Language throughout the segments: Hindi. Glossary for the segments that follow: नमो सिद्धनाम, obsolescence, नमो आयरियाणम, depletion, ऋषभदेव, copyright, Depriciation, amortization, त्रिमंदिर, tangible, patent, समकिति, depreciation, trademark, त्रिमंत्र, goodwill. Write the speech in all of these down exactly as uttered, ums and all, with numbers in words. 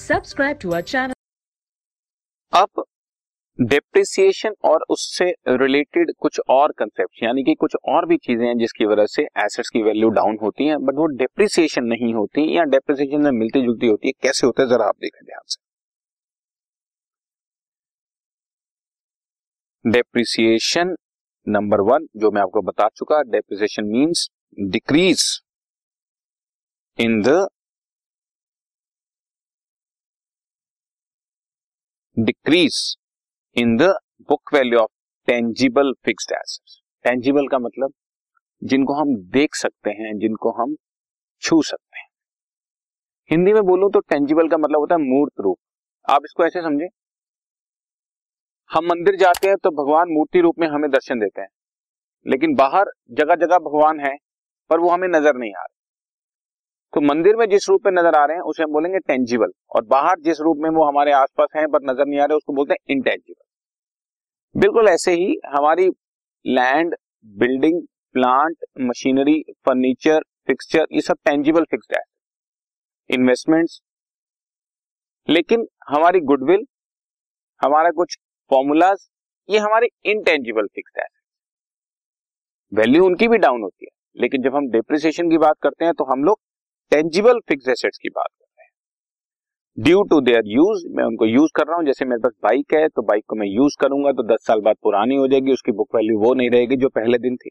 Subscribe to our channel. अब डेप्रिसिएशन और उससे रिलेटेड कुछ और कंसेप्ट, यानी कि कुछ और भी चीजें हैं जिसकी वजह से एसेट्स की वैल्यू डाउन होती है, बट वो डेप्रिसिएशन नहीं होती या डेप्रिसिएशन में मिलती जुलती होती है। कैसे होता है जरा आप देखें ध्यान से। डेप्रिसिएशन नंबर वन जो मैं आपको बता चुका, depreciation means decrease in the decrease in the book value of tangible fixed assets. Tangible का मतलब जिनको हम देख सकते हैं, जिनको हम छू सकते हैं। हिंदी में बोलूं तो टेंजिबल का मतलब होता है मूर्त रूप। आप इसको ऐसे समझें, हम मंदिर जाते हैं तो भगवान मूर्ति रूप में हमें दर्शन देते हैं, लेकिन बाहर जगह जगह भगवान है पर वो हमें नजर नहीं आ रहे। तो मंदिर में जिस रूप में नजर आ रहे हैं उसे हम बोलेंगे टेंजिबल, और बाहर जिस रूप में वो हमारे आसपास हैं पर नजर नहीं आ रहे उसको बोलते हैं इंटेंजिबल। बिल्कुल ऐसे ही हमारी land, building, plant, machinery, furniture, fixture, ये सब टेंजिबल फिक्स्ड एसेट्स, इन्वेस्टमेंट्स। लेकिन हमारी गुडविल, हमारा कुछ फॉर्मूलाज, ये हमारे इंटेंजिबल फिक्स्ड एसेट्स। वैल्यू उनकी भी डाउन होती है, लेकिन जब हम डेप्रिसिएशन की बात करते हैं तो हम लोग टेंजिबल फिक्स्ड एसेट्स की बात कर रहे हैं। ड्यू टू देयर यूज, मैं उनको यूज कर रहा हूं। जैसे मेरे पास बाइक है तो बाइक को मैं यूज करूंगा तो दस साल बाद पुरानी हो जाएगी, उसकी बुक वैल्यू वो नहीं रहेगी जो पहले दिन थी।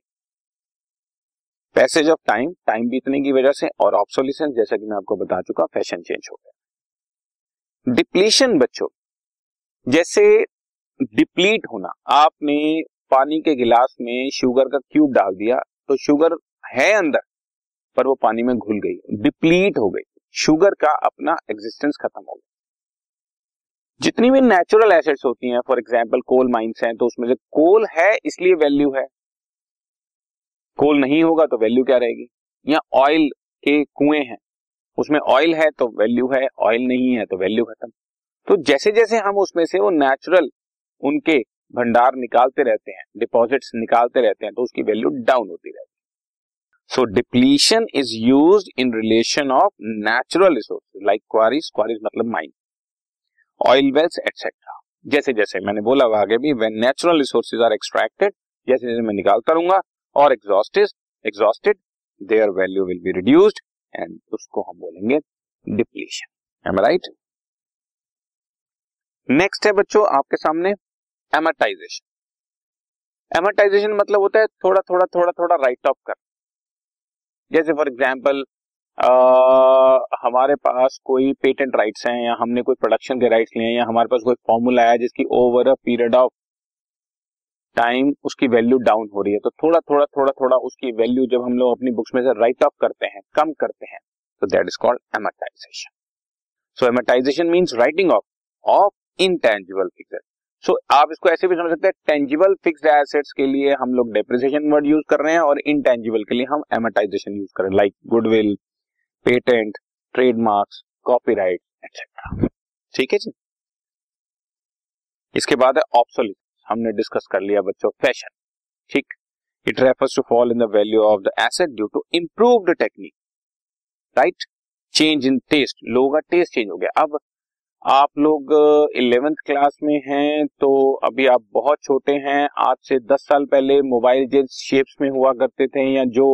पैसेज ऑफ टाइम, टाइम बीतने की वजह से, और ऑब्सोलिसेंस जैसा कि मैं आपको बता चुका, फैशन चेंज हो गया। डिप्लीशन बच्चों, जैसे डिप्लीट होना, आपने पानी के गिलास में शुगर का क्यूब डाल दिया तो शुगर है अंदर पर वो पानी में घुल गई, डिप्लीट हो गई, शुगर का अपना एग्जिस्टेंस खत्म हो गया। जितनी भी नेचुरल एसेट्स होती हैं, फॉर एग्जांपल कोल माइंस हैं तो उसमें से कोल है इसलिए वैल्यू है, कोल नहीं होगा तो वैल्यू क्या रहेगी। या ऑयल के कुएं हैं, उसमें ऑयल है तो वैल्यू है, ऑयल नहीं है तो वैल्यू खत्म। तो जैसे जैसे हम उसमें से वो नेचुरल उनके भंडार निकालते रहते हैं, डिपॉजिट्स निकालते रहते हैं, तो उसकी वैल्यू डाउन होती रहती है। So depletion is used in relation of natural resources like quarries, quarries मतलब mine, oil wells et cetera. जैसे जैसे मैंने बोला हुआ आगे भी, when natural resources are extracted, जैसे जैसे मैं निकालता रहूंगा और exhausted, exhausted, their value will be reduced and उसको हम बोलेंगे depletion. Am I right? Next है बच्चों आपके सामने amortization. Amortization मतलब होता है थोड़ा थोड़ा थोड़ा थोड़ा write off कर। जैसे फॉर एग्जाम्पल हमारे पास कोई पेटेंट राइट्स हैं, या हमने कोई प्रोडक्शन के राइट्स लिए हैं, या हमारे पास कोई फॉर्मूला है जिसकी over a period of time उसकी वैल्यू डाउन हो रही है, तो थोड़ा थोड़ा थोड़ा थोड़ा उसकी वैल्यू जब हम लोग अपनी बुक्स में से राइट ऑफ करते हैं, कम करते हैं, तो that is called amortization. So amortization means writing off of intangible fixed assets. So आप इसको ऐसे भी समझ सकते हैं, टेंजिबल फिक्स्ड एसेट्स के लिए हम लोग डेप्रिसिएशन वर्ड यूज कर रहे हैं और इनटैंजिबल के लिए हम एमोर्टाइजेशन यूज कर रहे हैं, like goodwill, patent, trademarks, copyright etcetera. ठीक है जी। इसके बाद है ऑब्सोलिसेंस, हमने डिस्कस कर लिया बच्चों। फैशन, ठीक, it refers to fall in the value of the asset due to improved technique, right, change in taste, लोगों का टेस्ट चेंज हो गया। अब आप लोग इलेवेंथ क्लास में हैं तो अभी आप बहुत छोटे हैं, आज से दस साल पहले मोबाइल जिस शेप्स में हुआ करते थे या जो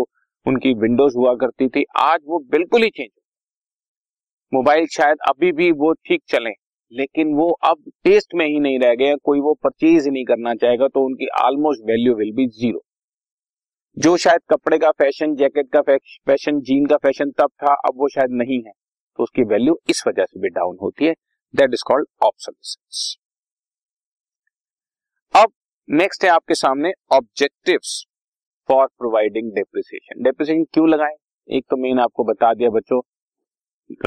उनकी विंडोज हुआ करती थी, आज वो बिल्कुल ही चेंज हो। मोबाइल शायद अभी भी वो ठीक चलें, लेकिन वो अब टेस्ट में ही नहीं रह गए, कोई वो परचेज ही नहीं करना चाहेगा, तो उनकी almost value will be zero. जो शायद कपड़े का फैशन, जैकेट का फैशन, जीन का फैशन तब था, अब वो शायद नहीं है, तो उसकी वैल्यू इस वजह से भी डाउन होती है। That is called obsolescence. अब नेक्स्ट है आपके सामने objectives for providing depreciation. Depreciation क्यों लगाएं? एक तो मैंने आपको बता दिया बच्चों,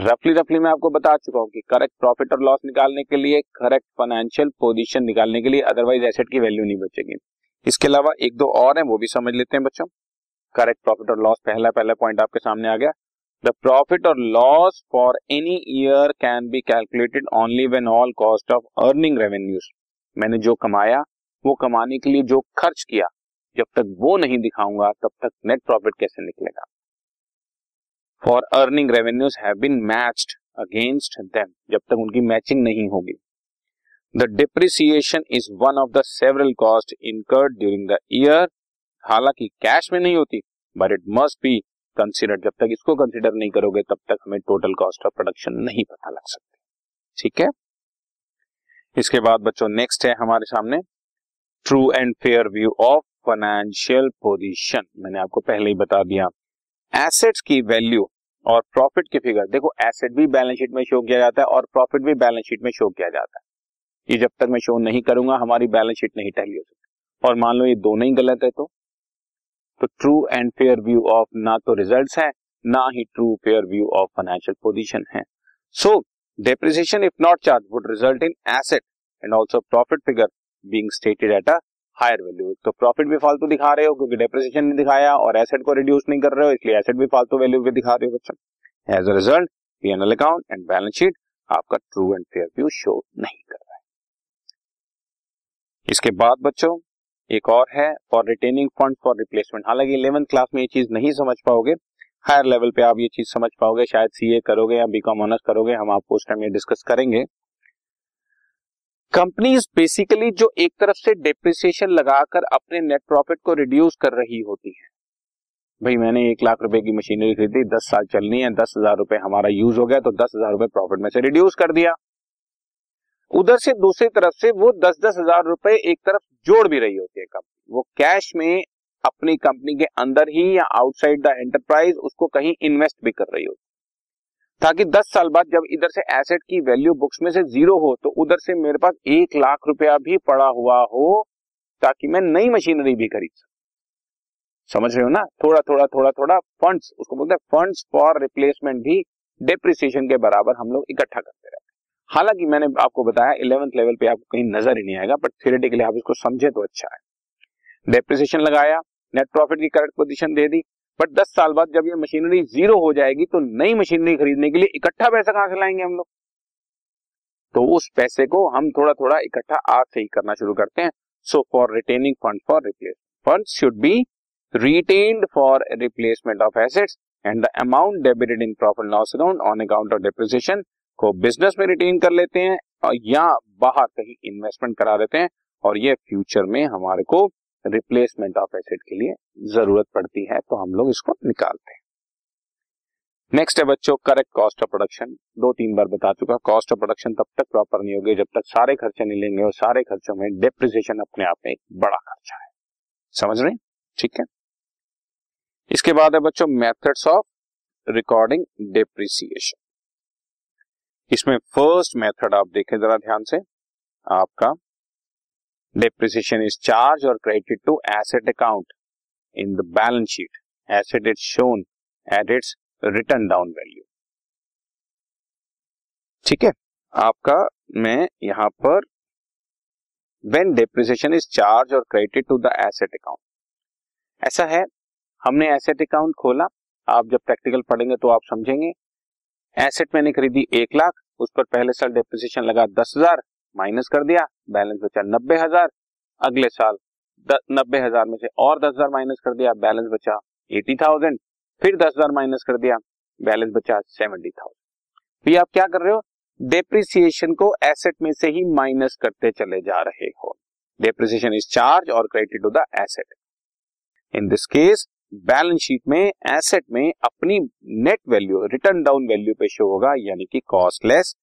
रफली रफली मैं आपको बता चुका हूँ कि करेक्ट प्रॉफिट और लॉस निकालने के लिए, करेक्ट फाइनेंशियल पोजीशन निकालने के लिए, अदरवाइज एसेट की वैल्यू नहीं बचेगी। इसके अलावा एक दो और हैं, वो भी समझ लेते हैं बच्चों। करेक्ट प्रॉफिट और लॉस पहला पहला पॉइंट आपके सामने आ गया। The profit or loss for any year can be calculated only when all cost of earning revenues. मैंने जो कमाया, वो कमाने के लिए जो खर्च किया, जब तक वो नहीं दिखाऊंगा तब तक नेट प्रॉफिट कैसे निकलेगा। For earning revenues have been matched against them, जब तक उनकी मैचिंग नहीं होगी. The depreciation is one of the several cost incurred during the year, हालांकि कैश में नहीं होती but it must be considered. जब तक इसको कंसिडर नहीं करोगे तब तक हमें टोटल कॉस्ट ऑफ प्रोडक्शन नहीं पता लग सकती. ठीक है, इसके बाद बच्चों नेक्स्ट है हमारे सामने true and fair view of financial position. मैंने आपको पहले ही बता दिया एसेट्स की वैल्यू और प्रॉफिट की फिगर. देखो एसेट भी बैलेंस शीट में शो किया जाता है और प्रॉफिट भी बैलेंस शीट में शो किया जाता है. ये जब तक मैं शो नहीं करूंगा हमारी बैलेंस शीट नहीं टैली हो सकती. और मान लो ये दोनों ही गलत है तो तो true and fair view of ना तो रिजल्ट्स है ना ही true fair view of financial position है. So depreciation if not charge would result in asset and also profit figure being stated at a higher value. तो प्रॉफिट भी फालतू दिखा रहे हो क्योंकि डेप्रिसिएशन नहीं दिखाया और एसेट को रिड्यूस नहीं कर रहे हो, इसलिए एसेट भी फालतू वैल्यू पे दिखा रहे हो बच्चों. As a result P and L account and balance sheet आपका true and fair view show नहीं कर रहा है. इसके बाद बच्चों एक और है for retaining fund for replacement. हालांकि इलेवेंथ क्लास में ये चीज नहीं समझ पाओगे, हायर लेवल पे आप ये चीज समझ पाओगे, शायद सीए करोगे या बीकॉम ऑनर्स करोगे, हम आपको उस टाइम ये डिस्कस करेंगे. कंपनीज बेसिकली जो एक तरफ से डेप्रिसिएशन लगाकर अपने नेट प्रॉफिट को रिड्यूस कर रही होती है. भाई मैंने एक लाख रुपए की मशीनरी खरीदी, दस साल चलनी है, दस हजार रुपए हमारा यूज हो गया तो दस हजार रुपए प्रॉफिट में से रिड्यूस कर दिया. उधर से दूसरी तरफ से वो दस दस हजार रुपए एक तरफ जोड़ भी रही होती है कंपनी. वो कैश में अपनी कंपनी के अंदर ही या आउटसाइड द एंटरप्राइज उसको कहीं इन्वेस्ट भी कर रही होती है, ताकि दस साल बाद जब इधर से एसेट की वैल्यू बुक्स में से जीरो हो तो उधर से मेरे पास एक लाख रुपया भी पड़ा हुआ हो ताकि मैं नई मशीनरी भी खरीद सकूं. समझ रहे हो ना, थोड़ा थोड़ा थोड़ा थोड़ा फंड्स, उसको बोलते हैं फंड्स फॉर रिप्लेसमेंट, भी डेप्रिसिएशन के बराबर हम लोग इकट्ठा करते रहते हैं. हालांकि मैंने आपको बताया इलेवेंथ लेवल पे आपको कहीं नजर ही नहीं आएगा, बट थियोरेटिकली आप इसको समझे तो अच्छा है. डेप्रिसिएशन लगाया, नेट प्रॉफिट की करेक्ट पोजीशन दे दी, बट दस साल बाद जब ये मशीनरी जीरो हो जाएगी तो नई मशीनरी खरीदने के लिए इकट्ठा पैसा कहां से लाएंगे हम लोग, तो उस पैसे को हम थोड़ा थोड़ा इकट्ठा आज से ही करना शुरू करते हैं. So for retaining fund for replace, fund should be retained for replacement of assets and the amount debited in profit and loss account on account of depreciation को बिजनेस में रिटेन कर लेते हैं और या बाहर कहीं इन्वेस्टमेंट करा देते हैं, और ये फ्यूचर में हमारे को रिप्लेसमेंट ऑफ एसेट के लिए जरूरत पड़ती है तो हम लोग इसको निकालते हैं. नेक्स्ट है बच्चों करेक्ट कॉस्ट ऑफ प्रोडक्शन. दो तीन बार बता चुका, कॉस्ट ऑफ प्रोडक्शन तब तक प्रॉपर नहीं होगी जब तक सारे खर्चे नहीं लेंगे, और सारे खर्चों में डेप्रिसिएशन अपने आप में एक बड़ा खर्चा है. समझ रहे हैं, ठीक है. इसके बाद है बच्चों मेथड्स ऑफ रिकॉर्डिंग डेप्रिसिएशन. इसमें फर्स्ट मेथड आप देखें जरा ध्यान से, आपका डेप्रिसिएशन इज चार्ज और credit to asset account in the balance sheet as it is shown at its written down value. ठीक है, आपका मैं यहां पर व्हेन डेप्रिसिएशन इज चार्ज और credit to the asset account. ऐसा है, हमने एसेट अकाउंट खोला, आप जब प्रैक्टिकल पढ़ेंगे तो आप समझेंगे. एसेट मैंने खरीदी एक लाख, उस पर पहले साल डेप्रिसिएशन लगा दस हजार, माइनस कर दिया, बैलेंस बचा नब्बे हजार. अगले साल नब्बे हजार में से और दस हजार माइनस कर दिया, बैलेंस बचा एटी थाउजेंड. फिर दस हजार माइनस कर दिया, बैलेंस बचा सेवेंटी थाउजेंड. आप क्या कर रहे हो, डेप्रिसिएशन को एसेट में से ही माइनस करते चले जा रहे हो. डेप्रिसिएशन इज चार्ज और credit to the asset. In this case balance sheet में एसेट में अपनी net value return down value पे शो होगा, यानी कि कॉस्टलेस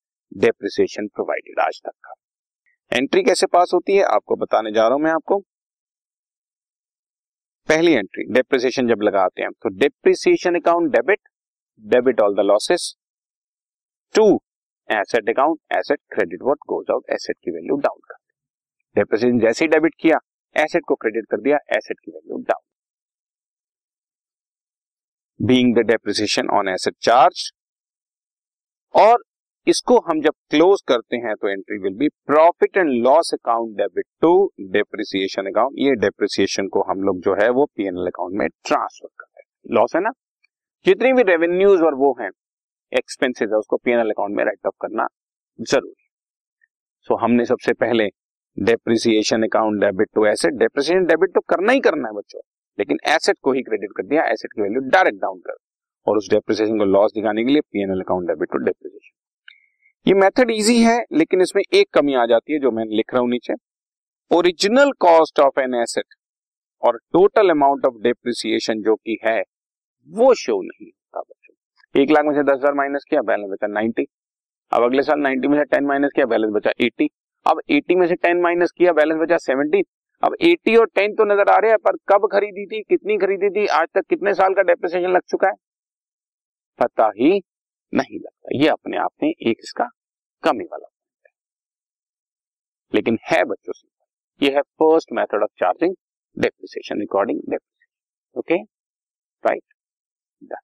डेप्रिसिएशन प्रोवाइडेड आज तक का. एंट्री कैसे पास होती है आपको बताने जा रहा हूं मैं आपको. पहली एंट्री डेप्रिसिएशन जब लगाते हैं तो depreciation account debit, debit all the losses to asset account, asset credit what goes out, asset की वैल्यू डाउन कर दी. डेप्रिसिएशन जैसे ही डेबिट किया एसेट को क्रेडिट कर दिया, एसेट की value down. Being the depreciation on asset charge, और इसको हम जब क्लोज करते हैं तो entry will be profit and loss account debit to depreciation account. ये डेप्रिसिएशन को हम लोग जो है वो पी एन एल अकाउंट में ट्रांसफर करते हैं. लॉस है ना, जितनी भी रेवेन्यूज और वो है एक्सपेंसेस है उसको पी एन एल अकाउंट में राइट ऑफ करना जरूरी. सो so, हमने सबसे पहले depreciation account debit to asset, depreciation debit तो करना ही करना है बच्चों, लेकिन एसेट को ही क्रेडिट कर दिया, एसेट की वैल्यू डायरेक्ट डाउन कर, और उस डेप्रिसिएशन को लॉस दिखाने के लिए P N L account debit to depreciation. ये मेथड इजी है, लेकिन इसमें एक कमी आ जाती है जो मैं लिख रहा हूं नीचे। Original cost of an asset और टोटल अमाउंट ऑफ डेप्रिसिएशन जो कि है वो शो नहीं होता बच्चों। एक लाख में से दस हजार माइनस किया, बैलेंस बचा नाइन्टी। अब अगले साल नाइन्टी में से टेन माइनस किया, बैलेंस बचा एटी। अब एटी में से टेन माइनस किया, बैलेंस बचा सेवेंटी। अब एटी और टेन तो नजर आ रहे हैं, पर कब खरीदी थी, कितनी खरीदी थी, आज तक कितने साल का डेप्रिसिएशन लग चुका है, पता ही नहीं लगता। ये अपने आप में एक इसका कमी वाला पॉइंट है, लेकिन है बच्चों से। ये है first method of charging depreciation recording depreciation. Okay right done.